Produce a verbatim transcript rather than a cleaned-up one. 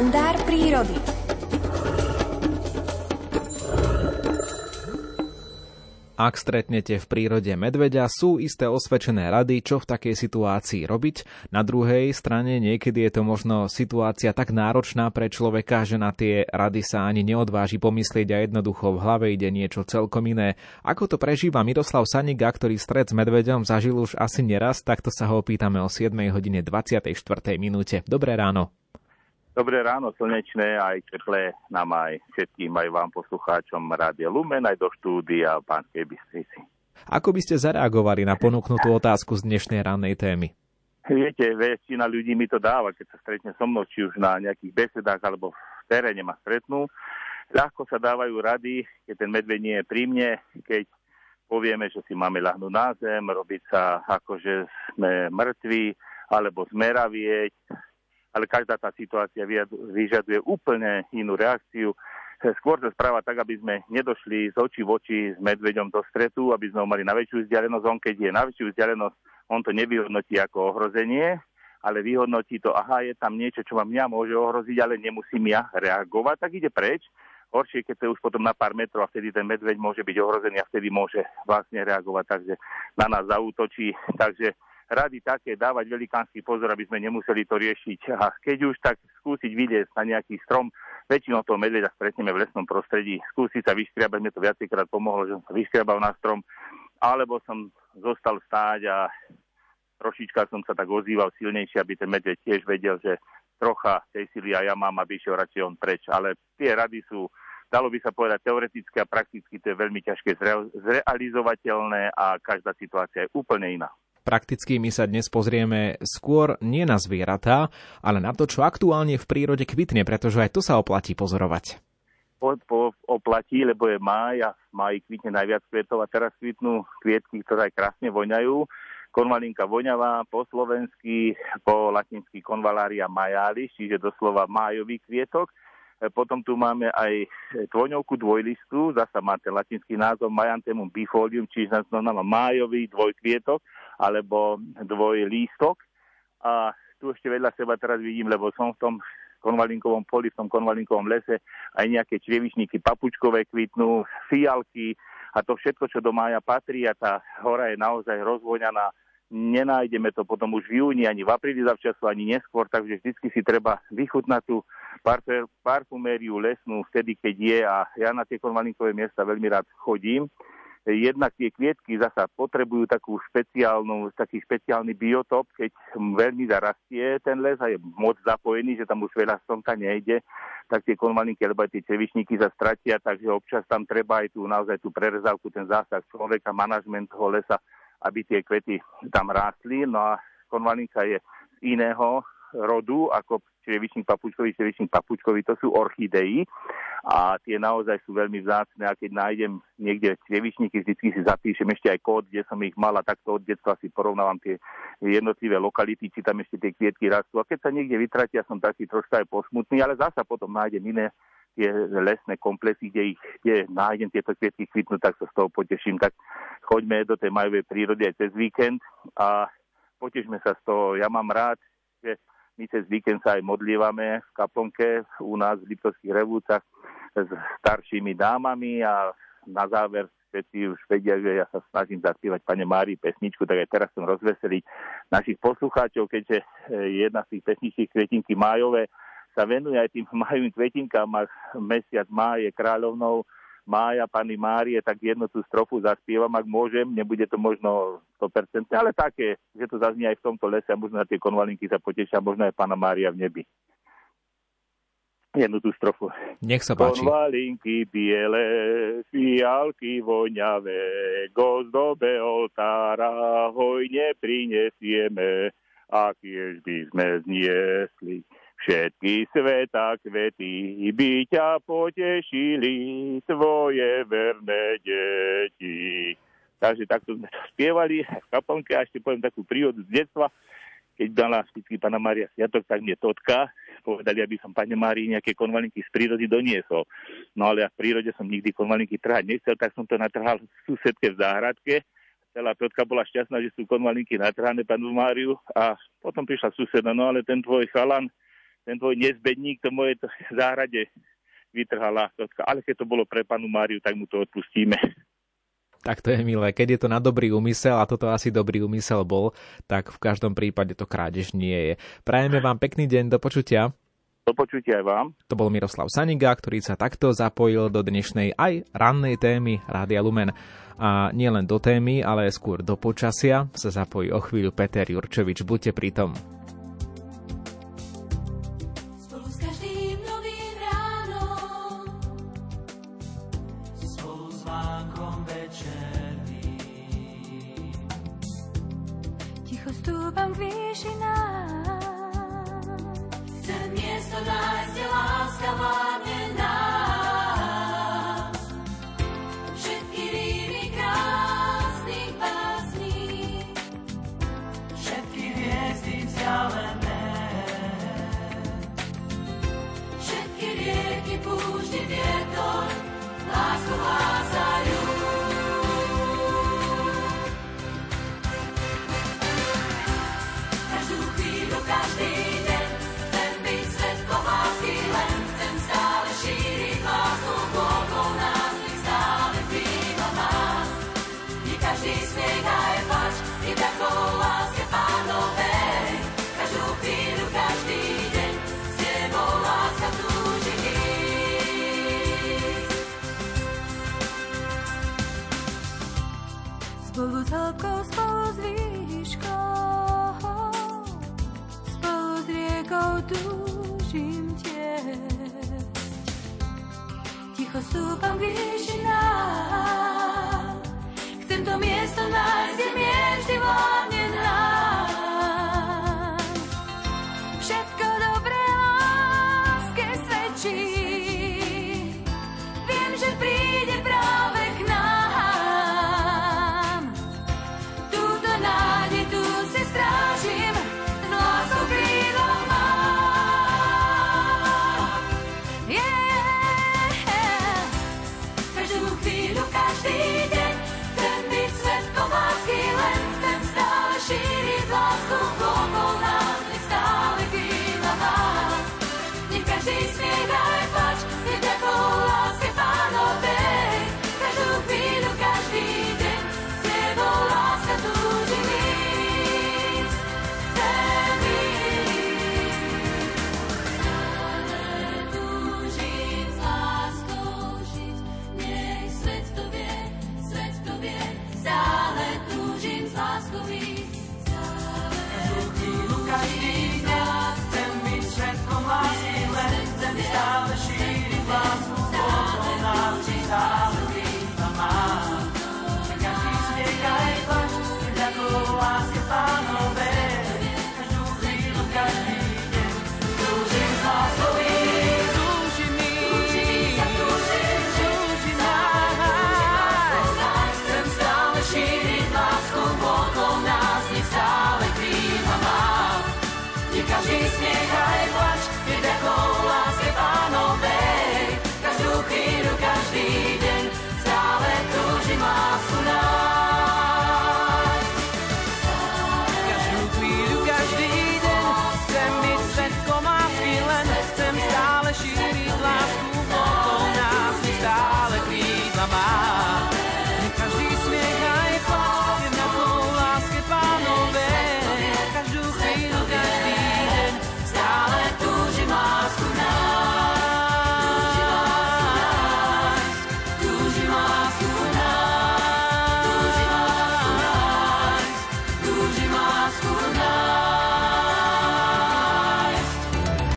kalendár prírody. Ak stretnete v prírode medveďa, sú isté osvedčené rady, čo v takej situácii robiť. Na druhej strane niekedy je to možno situácia tak náročná pre človeka, že na tie rady sa ani neodváži pomyslieť a jednoducho v hlave ide niečo celkom iné. Ako to prežíva Miroslav Saniga, ktorý stret s medveďom zažil už asi neraz, takto sa ho opýtame o siedmej hodine dvadsiatej štvrtej minúte. Dobré ráno. Dobré ráno, slnečné, aj teplé nám aj všetkým, aj vám poslucháčom Rádia Lumen, aj do štúdia Pánskej Bystrici. Ako by ste zareagovali na ponúknutú otázku z dnešnej rannej témy? Viete, väčšina ľudí mi to dáva, keď sa stretne so mnou, či už na nejakých besedách, alebo v teréne ma stretnú. Ľahko sa dávajú rady, keď ten medveď nie je pri mne, keď povieme, že si máme ľahnúť na zem, robiť sa ako, že sme mŕtvi, alebo sme ravieť. Ale každá tá situácia vyžaduje úplne inú reakciu. Skôr sa správa tak, aby sme nedošli z očí v oči s medveďom do stretu, aby sme ho mali na väčšiu vzdialenosť. On keď je na väčšiu vzdialenosť, on to nevyhodnotí ako ohrozenie, ale vyhodnotí to, aha, je tam niečo, čo ma mňa môže ohroziť, ale nemusím ja reagovať, tak ide preč. Horšie, keď to je už potom na pár metrov a vtedy ten medveď môže byť ohrozený a vtedy môže vlastne reagovať, takže na nás zaútočí, takže rady také dávať velikánsky pozor, aby sme nemuseli to riešiť. A keď už, tak skúsiť vidieť na nejaký strom. Väčšinou toho medveďa stretneme v lesnom prostredí. Skúsiť sa vyškriabať, mne to viackrát pomohlo, že som sa vyškriabal na strom. Alebo som zostal stáť a trošička som sa tak ozýval silnejšie, aby ten medveď tiež vedel, že trocha tej sily a ja mám, aby išiel radšej on preč. Ale tie rady sú, dalo by sa povedať, teoreticky a prakticky to je veľmi ťažké zrealizovateľné a každá situácia je úplne iná. Prakticky my sa dnes pozrieme skôr nie na zvieratá, ale na to, čo aktuálne v prírode kvitne, pretože aj to sa oplatí pozorovať. Po, po, oplatí, lebo je máj a v máji kvitne najviac kvetov a teraz kvitnú kvietky, ktoré aj krásne voňajú. Konvalinka voňavá, po slovensky, po latinsky konvalaria majalis, čiže doslova májový kvietok. Potom tu máme aj tvoňovku dvojlistu, zasa máte latinský názov Majanthemum bifolium, čiže znamená májový dvojkvietok alebo dvojlístok. A tu ešte vedľa seba teraz vidím, lebo som v tom konvalinkovom poli, v tom konvalinkovom lese, aj nejaké črievičníky papučkové kvitnú, fialky a to všetko, čo do mája patrí a tá hora je naozaj rozvoňaná. Nenájdeme to potom už v júni, ani v apríli zavčasu, ani neskôr, takže vždycky si treba vychutnať tú parfumériu lesnú vtedy, keď je a ja na tie konvalinkové miesta veľmi rád chodím. Jednak tie kvietky zasa potrebujú takú špeciálnu, taký špeciálny biotop, keď veľmi zarastie ten les a je moc zapojený, že tam už veľa slnka nejde, tak tie konvalinky, alebo aj tie črevišníky sa stratia, takže občas tam treba aj tú naozaj tú prerezávku, ten zásah človeka, manažment toho lesa, aby tie kvety tam rástli. No a konvalinka je z iného rodu ako črievičník papučkový. Črievičník papučkový to sú orchidei a tie naozaj sú veľmi vzácne a keď nájdem niekde črievičníky, vždycky si zapíšem ešte aj kód, kde som ich mal a takto od detstva si porovnávam tie jednotlivé lokality, či tam ešte tie kvietky rastú a keď sa niekde vytratia, som taký troška aj posmutný, ale zasa potom nájdem iné tie lesné komplexy, kde, ich, kde nájdem tieto kvietky kvitnú, tak sa z toho poteším. Tak choďme do tej majovej prírody aj cez víkend a potešme sa z toho. Ja mám rád, že my cez víkend sa aj modlievame v Kaponke, u nás v Liptovských Revúcach s staršími dámami a na záver všetci už vedia, že ja sa snažím zaspievať Pane Márii pesničku, tak aj teraz som rozveseliť našich poslucháčov, keďže jedna z tých pesničných kvetinky májové sa venuje aj tým májovým kvetinkám a mesiac máj je kráľovnou mája Panny Márie, tak jednu tú strofu zaspievam, ak môžem, nebude to možno sto percent, ale také, že to zaznie aj v tomto lese a možno na tie konvalinky sa potešia, možno aj Panna Mária v nebi. Jednu tú strofu. Nech sa páči. Konvalinky biele, fialky voňavé, gozdobe oltára, hojne prinesieme, a kiež by sme zniesli. Všetky sveta kvety by ťa potešili, tvoje verné deti. Takže takto sme to spievali v Kaponke a ešte poviem takú príhodu z detstva. Keď dala vždycky Panna Mária sviatok, tak mne totka povedali, aby som Pane Márii nejaké konvalinky z prírody doniesol. No ale ja v prírode som nikdy konvalinky trhať nechcel, tak som to natrhal v susedke v záhradke. Celá totka bola šťastná, že sú konvalinky natrhané Pannu Máriu a potom prišla suseda, no ale ten tvoj chalan ten tvoj nezbedník to moje záhrade vytrhala. Ale keď to bolo pre panu Máriu, tak mu to odpustíme. Tak to je milé. Keď je to na dobrý úmysel, a toto asi dobrý úmysel bol, tak v každom prípade to krádež nie je. Prajeme vám pekný deň, do počutia. Do počutia aj vám. To bol Miroslav Saniga, ktorý sa takto zapojil do dnešnej aj rannej témy Rádia Lumen. A nielen do témy, ale skôr do počasia sa zapojí o chvíľu Peter Jurčovič. Buďte pritom. Stúpam k výšinám. Chcem miesto nájsť, kde láska vládne nám. Všetky rýmy krásnych básní, všetky hviezdy vzdialené, všetky rieky, púšti, vietor, lásku vládne.